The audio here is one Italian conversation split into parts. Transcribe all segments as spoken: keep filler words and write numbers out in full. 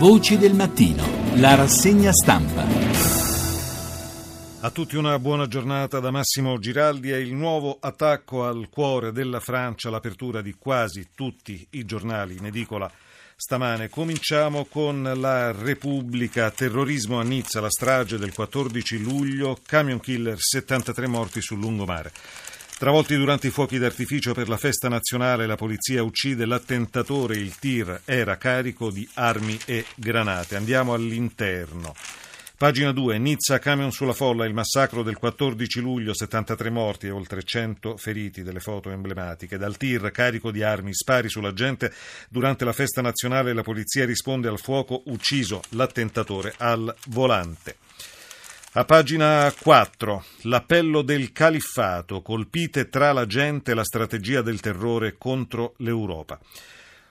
Voci del mattino, la rassegna stampa. A tutti una buona giornata da Massimo Giraldi. È il nuovo attacco al cuore della Francia, l'apertura di quasi tutti i giornali in edicola stamane. Cominciamo con la Repubblica. Terrorismo a Nizza, la strage del quattordici luglio, camion killer, settantatré morti sul lungomare. Travolti durante i fuochi d'artificio per la festa nazionale, la polizia uccide l'attentatore, il tir era carico di armi e granate. Andiamo all'interno. Pagina due, Nizza, camion sulla folla, il massacro del quattordici luglio, settantatré morti e oltre cento feriti, delle foto emblematiche. Dal tir carico di armi, spari sulla gente durante la festa nazionale, la polizia risponde al fuoco, ucciso l'attentatore al volante. A pagina quattro, l'appello del califfato, colpite tra la gente la strategia del terrore contro l'Europa.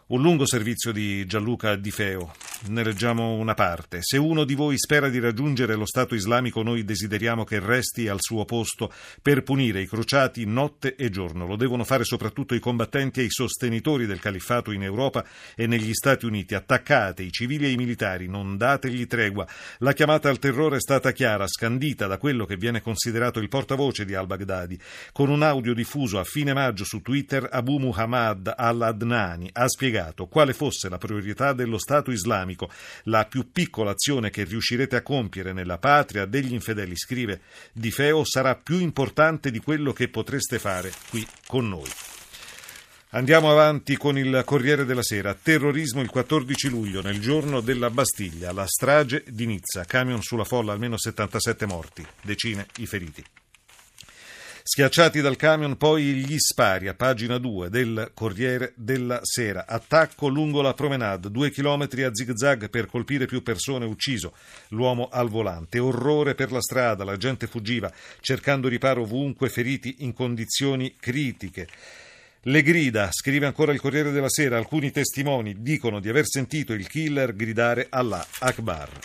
Un lungo servizio di Gianluca Di Feo, ne leggiamo una parte. Se uno di voi spera di raggiungere lo Stato islamico, noi desideriamo che resti al suo posto per punire i crociati notte e giorno. Lo devono fare soprattutto i combattenti e i sostenitori del califfato in Europa e negli Stati Uniti. Attaccate i civili e i militari, non dategli tregua. La chiamata al terrore è stata chiara, scandita da quello che viene considerato il portavoce di al-Baghdadi. Con un audio diffuso a fine maggio su Twitter, Abu Muhammad al-Adnani ha spiegato quale fosse la priorità dello Stato islamico, la più piccola azione che riuscirete a compiere nella patria degli infedeli, scrive Di Feo, sarà più importante di quello che potreste fare qui con noi. Andiamo avanti con il Corriere della Sera. Terrorismo il quattordici luglio, nel giorno della Bastiglia, la strage di Nizza, camion sulla folla, almeno settantasette morti, decine i feriti. Schiacciati dal camion poi gli spari, a pagina due del Corriere della Sera. Attacco lungo la promenade, due chilometri a zigzag per colpire più persone, ucciso l'uomo al volante. Orrore per la strada, la gente fuggiva cercando riparo ovunque, feriti in condizioni critiche. Le grida, scrive ancora il Corriere della Sera, alcuni testimoni dicono di aver sentito il killer gridare Allah Akbar.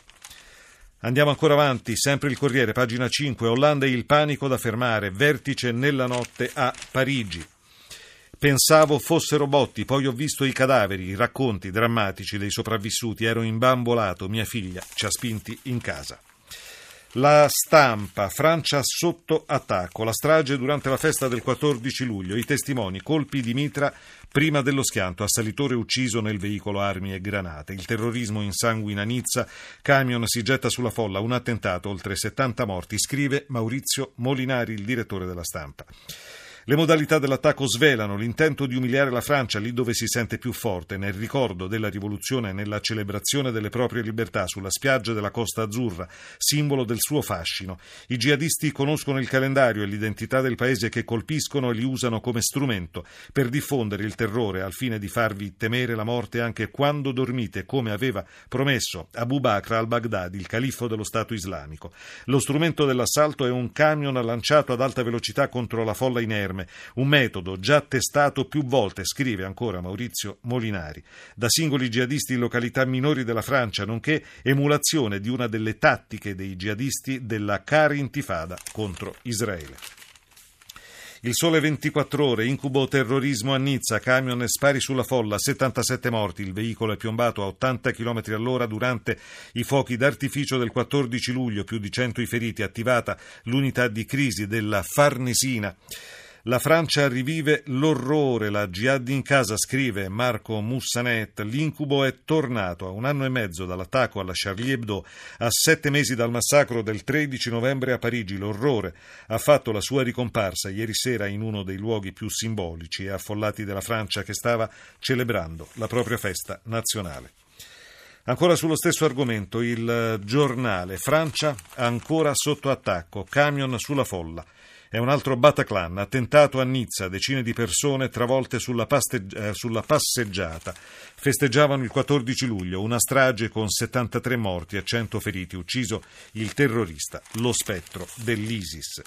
Andiamo ancora avanti, sempre il Corriere, pagina cinque, Hollande, il panico da fermare, vertice nella notte a Parigi. Pensavo fossero botti, poi ho visto i cadaveri, i racconti drammatici dei sopravvissuti, ero imbambolato, mia figlia ci ha spinti in casa. La Stampa, Francia sotto attacco, la strage durante la festa del quattordici luglio, i testimoni, colpi di mitra prima dello schianto, assalitore ucciso nel veicolo, armi e granate, il terrorismo insanguina Nizza, camion si getta sulla folla, un attentato, oltre settanta morti, scrive Maurizio Molinari, il direttore della Stampa. Le modalità dell'attacco svelano l'intento di umiliare la Francia lì dove si sente più forte, nel ricordo della rivoluzione e nella celebrazione delle proprie libertà, sulla spiaggia della Costa Azzurra, simbolo del suo fascino. I jihadisti conoscono il calendario e l'identità del paese che colpiscono e li usano come strumento per diffondere il terrore al fine di farvi temere la morte anche quando dormite, come aveva promesso Abu Bakr al-Baghdadi, il califfo dello Stato islamico. Lo strumento dell'assalto è un camion lanciato ad alta velocità contro la folla inerme, un metodo già testato più volte, scrive ancora Maurizio Molinari, da singoli jihadisti in località minori della Francia, nonché emulazione di una delle tattiche dei jihadisti della Carintifada contro Israele. Il Sole ventiquattro ore, incubo terrorismo a Nizza, camion e spari sulla folla, settantasette morti, il veicolo è piombato a ottanta chilometri all'ora durante i fuochi d'artificio del quattordici luglio, più di cento i feriti, attivata l'unità di crisi della Farnesina. La Francia rivive l'orrore, la jihad in casa, scrive Marco Moussanet. L'incubo è tornato a un anno e mezzo dall'attacco alla Charlie Hebdo, a sette mesi dal massacro del tredici novembre a Parigi. L'orrore ha fatto la sua ricomparsa ieri sera in uno dei luoghi più simbolici e affollati della Francia, che stava celebrando la propria festa nazionale. Ancora sullo stesso argomento, il giornale. Francia ancora sotto attacco, camion sulla folla. È un altro Bataclan, attentato a Nizza, decine di persone travolte sulla, pasteggi- sulla passeggiata. Festeggiavano il quattordici luglio, una strage con settantatré morti e cento feriti, ucciso il terrorista, lo spettro dell'Isis.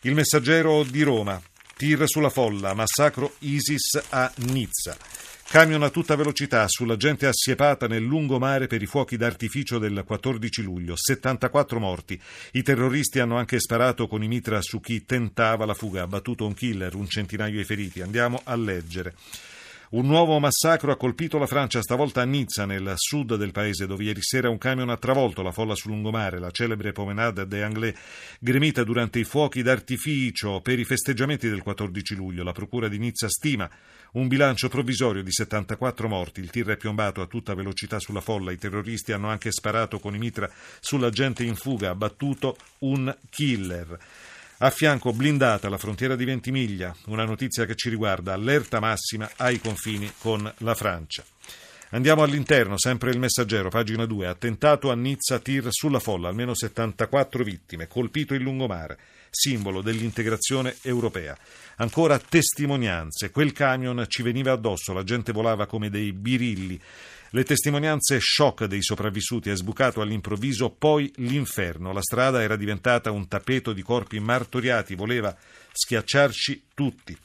Il Messaggero di Roma, tir sulla folla, massacro Isis a Nizza. Camion a tutta velocità sulla gente assiepata nel lungomare per i fuochi d'artificio del quattordici luglio, settantaquattro morti. I terroristi hanno anche sparato con i mitra su chi tentava la fuga, ha battuto un killer, un centinaio di feriti. Andiamo a leggere. Un nuovo massacro ha colpito la Francia, stavolta a Nizza, nel sud del paese, dove ieri sera un camion ha travolto la folla sul lungomare, la celebre Promenade des Anglais, gremita durante i fuochi d'artificio per i festeggiamenti del quattordici luglio. La procura di Nizza stima un bilancio provvisorio di settantaquattro morti. Il tir è piombato a tutta velocità sulla folla. I terroristi hanno anche sparato con i mitra sulla gente in fuga, abbattuto un killer. A fianco, blindata la frontiera di Ventimiglia, una notizia che ci riguarda, allerta massima ai confini con la Francia. Andiamo all'interno, sempre Il Messaggero, pagina due, attentato a Nizza, tir sulla folla, almeno settantaquattro vittime, colpito il lungomare, simbolo dell'integrazione europea. Ancora testimonianze, quel camion ci veniva addosso, la gente volava come dei birilli. Le testimonianze shock dei sopravvissuti, è sbucato all'improvviso poi l'inferno, la strada era diventata un tappeto di corpi martoriati, voleva schiacciarci tutti.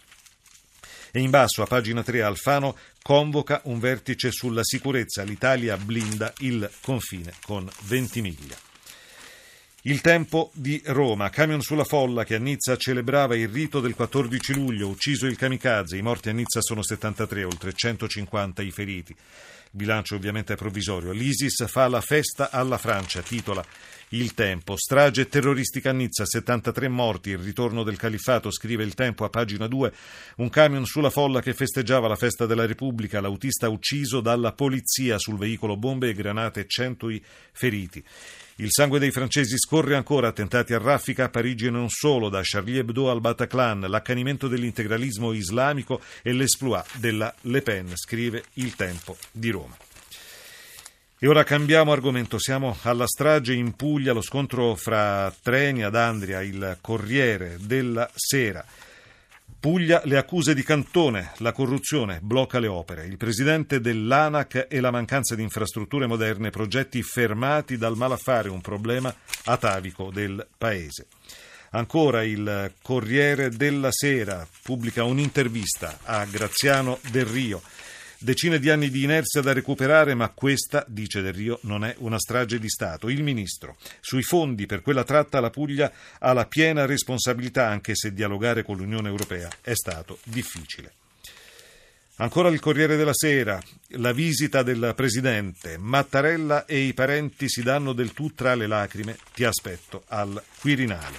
E in basso, a pagina tre, Alfano convoca un vertice sulla sicurezza, l'Italia blinda il confine con Ventimiglia. Il Tempo di Roma, camion sulla folla che a Nizza celebrava il rito del quattordici luglio, ucciso il kamikaze, i morti a Nizza sono settantatré, oltre centocinquanta i feriti. Bilancio ovviamente provvisorio. L'Isis fa la festa alla Francia, titola Il Tempo. Strage terroristica a Nizza, settantatré morti, il ritorno del califfato, scrive Il Tempo a pagina due. Un camion sulla folla che festeggiava la festa della Repubblica, l'autista ucciso dalla polizia, sul veicolo bombe e granate, cento i feriti. Il sangue dei francesi scorre ancora, attentati a raffica a Parigi e non solo, da Charlie Hebdo al Bataclan, l'accanimento dell'integralismo islamico e l'esploit della Le Pen, scrive Il Tempo di Roma. E ora cambiamo argomento, siamo alla strage in Puglia, lo scontro fra treni ad Andria, il Corriere della Sera. Puglia, le accuse di Cantone, la corruzione blocca le opere. Il presidente dell'ANAC e la mancanza di infrastrutture moderne, progetti fermati dal malaffare, un problema atavico del paese. Ancora il Corriere della Sera pubblica un'intervista a Graziano Del Rio. Decine di anni di inerzia da recuperare, ma questa, dice Del Rio, non è una strage di Stato. Il ministro, sui fondi per quella tratta la Puglia ha la piena responsabilità, anche se dialogare con l'Unione Europea è stato difficile. Ancora il Corriere della Sera, la visita del Presidente, Mattarella e i parenti si danno del tu tra le lacrime, ti aspetto al Quirinale.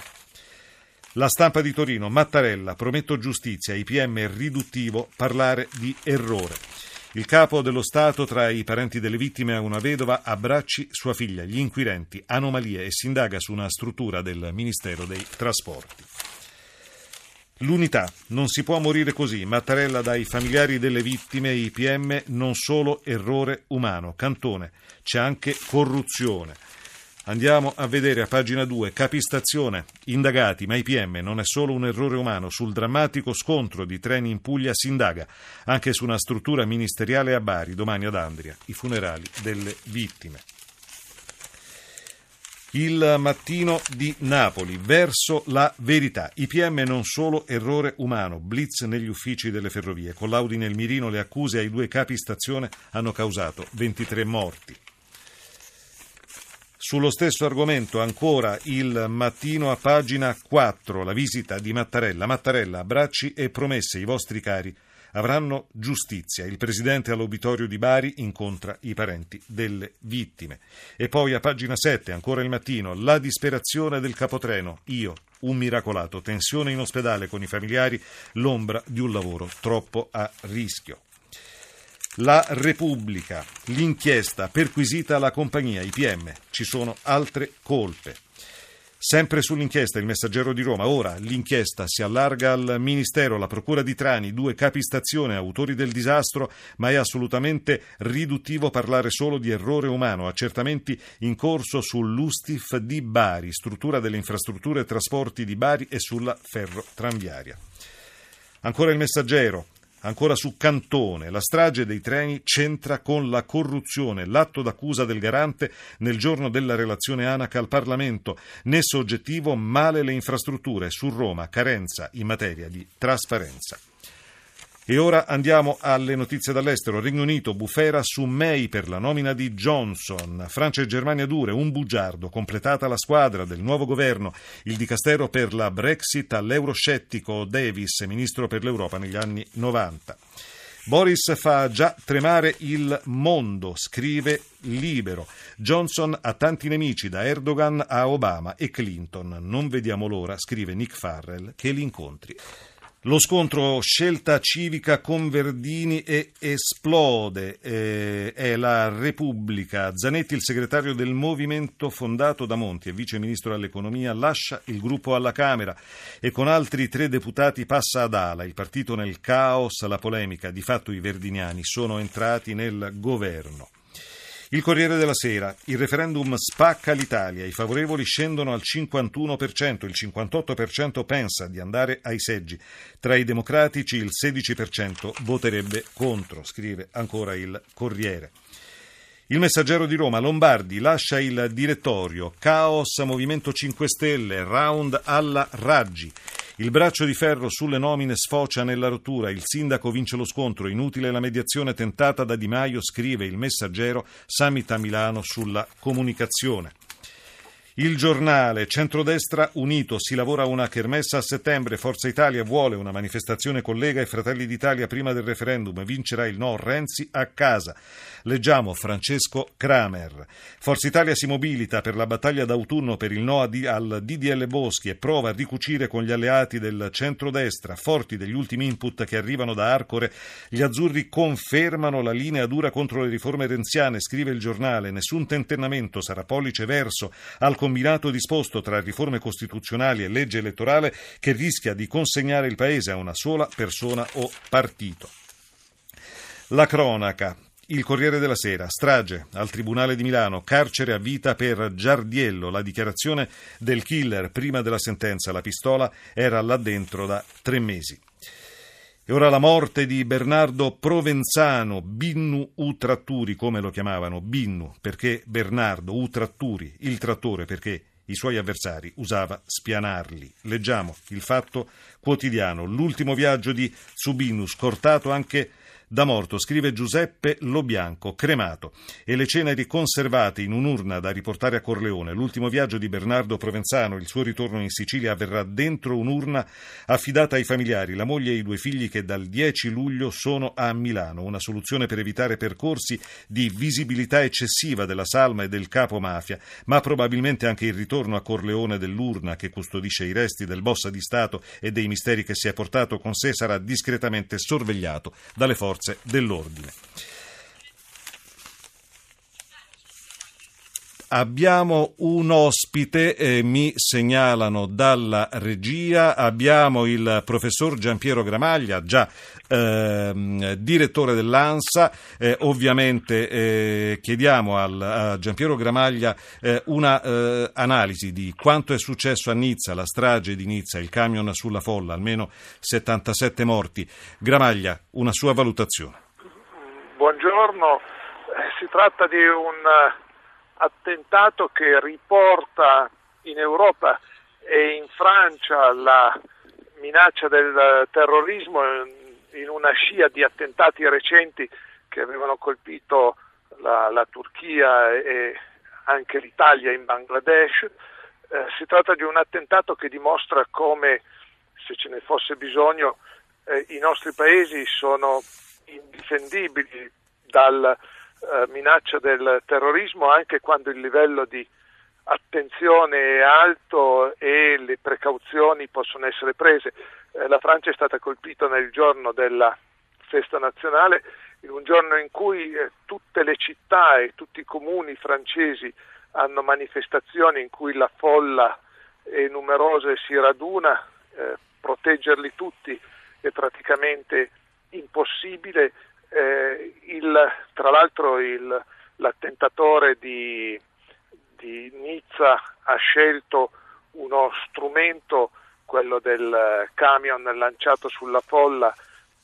La Stampa di Torino, Mattarella, prometto giustizia, I P M è riduttivo, parlare di errore. Il capo dello Stato, tra i parenti delle vittime, una vedova, abbracci sua figlia, gli inquirenti, anomalie, e si indaga su una struttura del Ministero dei Trasporti. L'unità, non si può morire così, Mattarella dai familiari delle vittime, I P M, non solo errore umano, Cantone, c'è anche corruzione. Andiamo a vedere a pagina due, capistazione, indagati, ma I P M non è solo un errore umano, sul drammatico scontro di treni in Puglia si indaga, anche su una struttura ministeriale a Bari, domani ad Andria, i funerali delle vittime. Il Mattino di Napoli, verso la verità, I P M non solo errore umano, blitz negli uffici delle ferrovie, collaudi nel mirino, le accuse ai due capistazione hanno causato ventitré morti. Sullo stesso argomento ancora Il Mattino a pagina quattro, la visita di Mattarella. Mattarella, abbracci e promesse, i vostri cari avranno giustizia. Il presidente all'obitorio di Bari incontra i parenti delle vittime. E poi a pagina sette, ancora Il Mattino, la disperazione del capotreno, io, un miracolato, tensione in ospedale con i familiari, l'ombra di un lavoro troppo a rischio. La Repubblica, l'inchiesta, perquisita la compagnia, I P M, ci sono altre colpe. Sempre sull'inchiesta Il Messaggero di Roma, ora l'inchiesta si allarga al Ministero, la Procura di Trani, due capistazione, autori del disastro, ma è assolutamente riduttivo parlare solo di errore umano, accertamenti in corso sull'U S T I F di Bari, struttura delle infrastrutture e trasporti di Bari e sulla ferrotranviaria. Ancora Il Messaggero. Ancora su Cantone, la strage dei treni c'entra con la corruzione, l'atto d'accusa del garante nel giorno della relazione ANAC al Parlamento, nesso oggettivo male le infrastrutture, su Roma carenza in materia di trasparenza. E ora andiamo alle notizie dall'estero. Regno Unito, bufera su May per la nomina di Johnson. Francia e Germania dure, un bugiardo, completata la squadra del nuovo governo. Il dicastero per la Brexit all'euroscettico Davis, ministro per l'Europa negli anni novanta. Boris fa già tremare il mondo, scrive Libero. Johnson ha tanti nemici, da Erdogan a Obama e Clinton. Non vediamo l'ora, scrive Nick Farrell, che li incontri. Lo scontro Scelta Civica con Verdini e esplode, eh, è la Repubblica. Zanetti, il segretario del movimento fondato da Monti e vice ministro all'economia, lascia il gruppo alla Camera e con altri tre deputati passa ad Ala. Il partito nel caos, la polemica, di fatto i verdiniani sono entrati nel governo. Il Corriere della Sera, il referendum spacca l'Italia, i favorevoli scendono al cinquantuno per cento, il cinquantotto per cento pensa di andare ai seggi, tra i democratici il sedici per cento voterebbe contro, scrive ancora il Corriere. Il Messaggero di Roma, Lombardi lascia il direttorio, caos Movimento cinque Stelle, round alla Raggi. Il braccio di ferro sulle nomine sfocia nella rottura, il sindaco vince lo scontro, inutile la mediazione tentata da Di Maio, scrive il Messaggero, summit a Milano sulla comunicazione. Il Giornale, centrodestra unito, si lavora una kermessa a settembre, Forza Italia vuole una manifestazione con Lega e Fratelli d'Italia prima del referendum, vincerà il no, Renzi a casa. Leggiamo Francesco Kramer. Forza Italia si mobilita per la battaglia d'autunno per il no al D D L Boschi e prova a ricucire con gli alleati del centrodestra, forti degli ultimi input che arrivano da Arcore. Gli azzurri confermano la linea dura contro le riforme renziane, scrive il Giornale, nessun tentennamento, sarà pollice verso al combinato disposto tra riforme costituzionali e legge elettorale che rischia di consegnare il Paese a una sola persona o partito. La cronaca. Il Corriere della Sera, strage al Tribunale di Milano, carcere a vita per Giardiello, la dichiarazione del killer prima della sentenza, la pistola era là dentro da tre mesi. E ora la morte di Bernardo Provenzano, Binnu Utratturi, come lo chiamavano, Binnu perché Bernardo, Utratturi, il trattore perché i suoi avversari usava spianarli. Leggiamo Il Fatto Quotidiano, l'ultimo viaggio di Subinnu, scortato anche da morto, scrive Giuseppe Lobianco, cremato, e le ceneri conservate in un'urna da riportare a Corleone. L'ultimo viaggio di Bernardo Provenzano, il suo ritorno in Sicilia avverrà dentro un'urna affidata ai familiari, la moglie e i due figli che dal dieci luglio sono a Milano. Una soluzione per evitare percorsi di visibilità eccessiva della salma e del capo mafia, ma probabilmente anche il ritorno a Corleone dell'urna che custodisce i resti del bossa di Stato e dei misteri che si è portato con sé sarà discretamente sorvegliato dalle forze dell'ordine. Abbiamo un ospite, eh, mi segnalano dalla regia, abbiamo il professor Giampiero Gramaglia, già eh, direttore dell'ANSA, eh, ovviamente eh, chiediamo al, a Giampiero Gramaglia eh, una eh, analisi di quanto è successo a Nizza, la strage di Nizza, il camion sulla folla, almeno settantasette morti. Gramaglia, una sua valutazione. Buongiorno, si tratta di un attentato che riporta in Europa e in Francia la minaccia del terrorismo in una scia di attentati recenti che avevano colpito la, la Turchia e anche l'Italia in Bangladesh. Eh, si tratta di un attentato che dimostra come, se ce ne fosse bisogno, eh, i nostri paesi sono indifendibili dal minaccia del terrorismo anche quando il livello di attenzione è alto e le precauzioni possono essere prese. La Francia è stata colpita nel giorno della festa nazionale, in un giorno in cui tutte le città e tutti i comuni francesi hanno manifestazioni in cui la folla è numerosa e si raduna, eh, proteggerli tutti è praticamente impossibile. Eh, il, tra l'altro il, l'attentatore di, di Nizza ha scelto uno strumento, quello del camion lanciato sulla folla,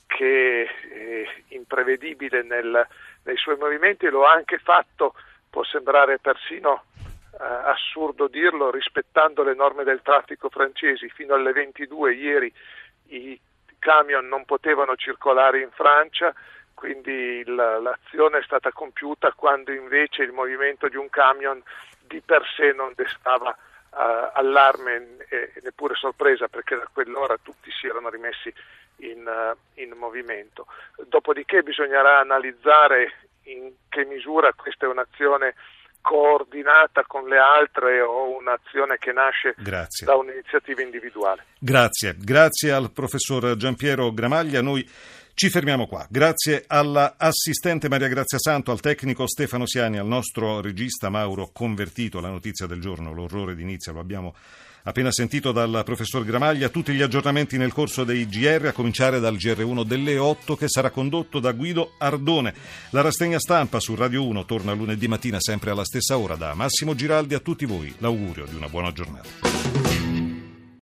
che è imprevedibile nel, nei suoi movimenti, lo ha anche fatto, può sembrare persino eh, assurdo dirlo, rispettando le norme del traffico francesi. Fino alle ventidue ieri i camion non potevano circolare in Francia, quindi l'azione è stata compiuta quando invece il movimento di un camion di per sé non destava uh, allarme e neppure sorpresa, perché da quell'ora tutti si erano rimessi in, in movimento. Dopodiché bisognerà analizzare in che misura questa è un'azione coordinata con le altre o un'azione che nasce grazie. da un'iniziativa individuale. Grazie, grazie al professor Giampiero Gramaglia. Noi ci fermiamo qua. Grazie all'assistente Maria Grazia Santo, al tecnico Stefano Siani, al nostro regista Mauro Convertito. La notizia del giorno, l'orrore di Nizza, lo abbiamo appena sentito dal professor Gramaglia. Tutti gli aggiornamenti nel corso dei G R, a cominciare dal G R uno delle otto, che sarà condotto da Guido Ardone. La rassegna stampa su Radio uno torna lunedì mattina sempre alla stessa ora. Da Massimo Giraldi a tutti voi l'augurio di una buona giornata.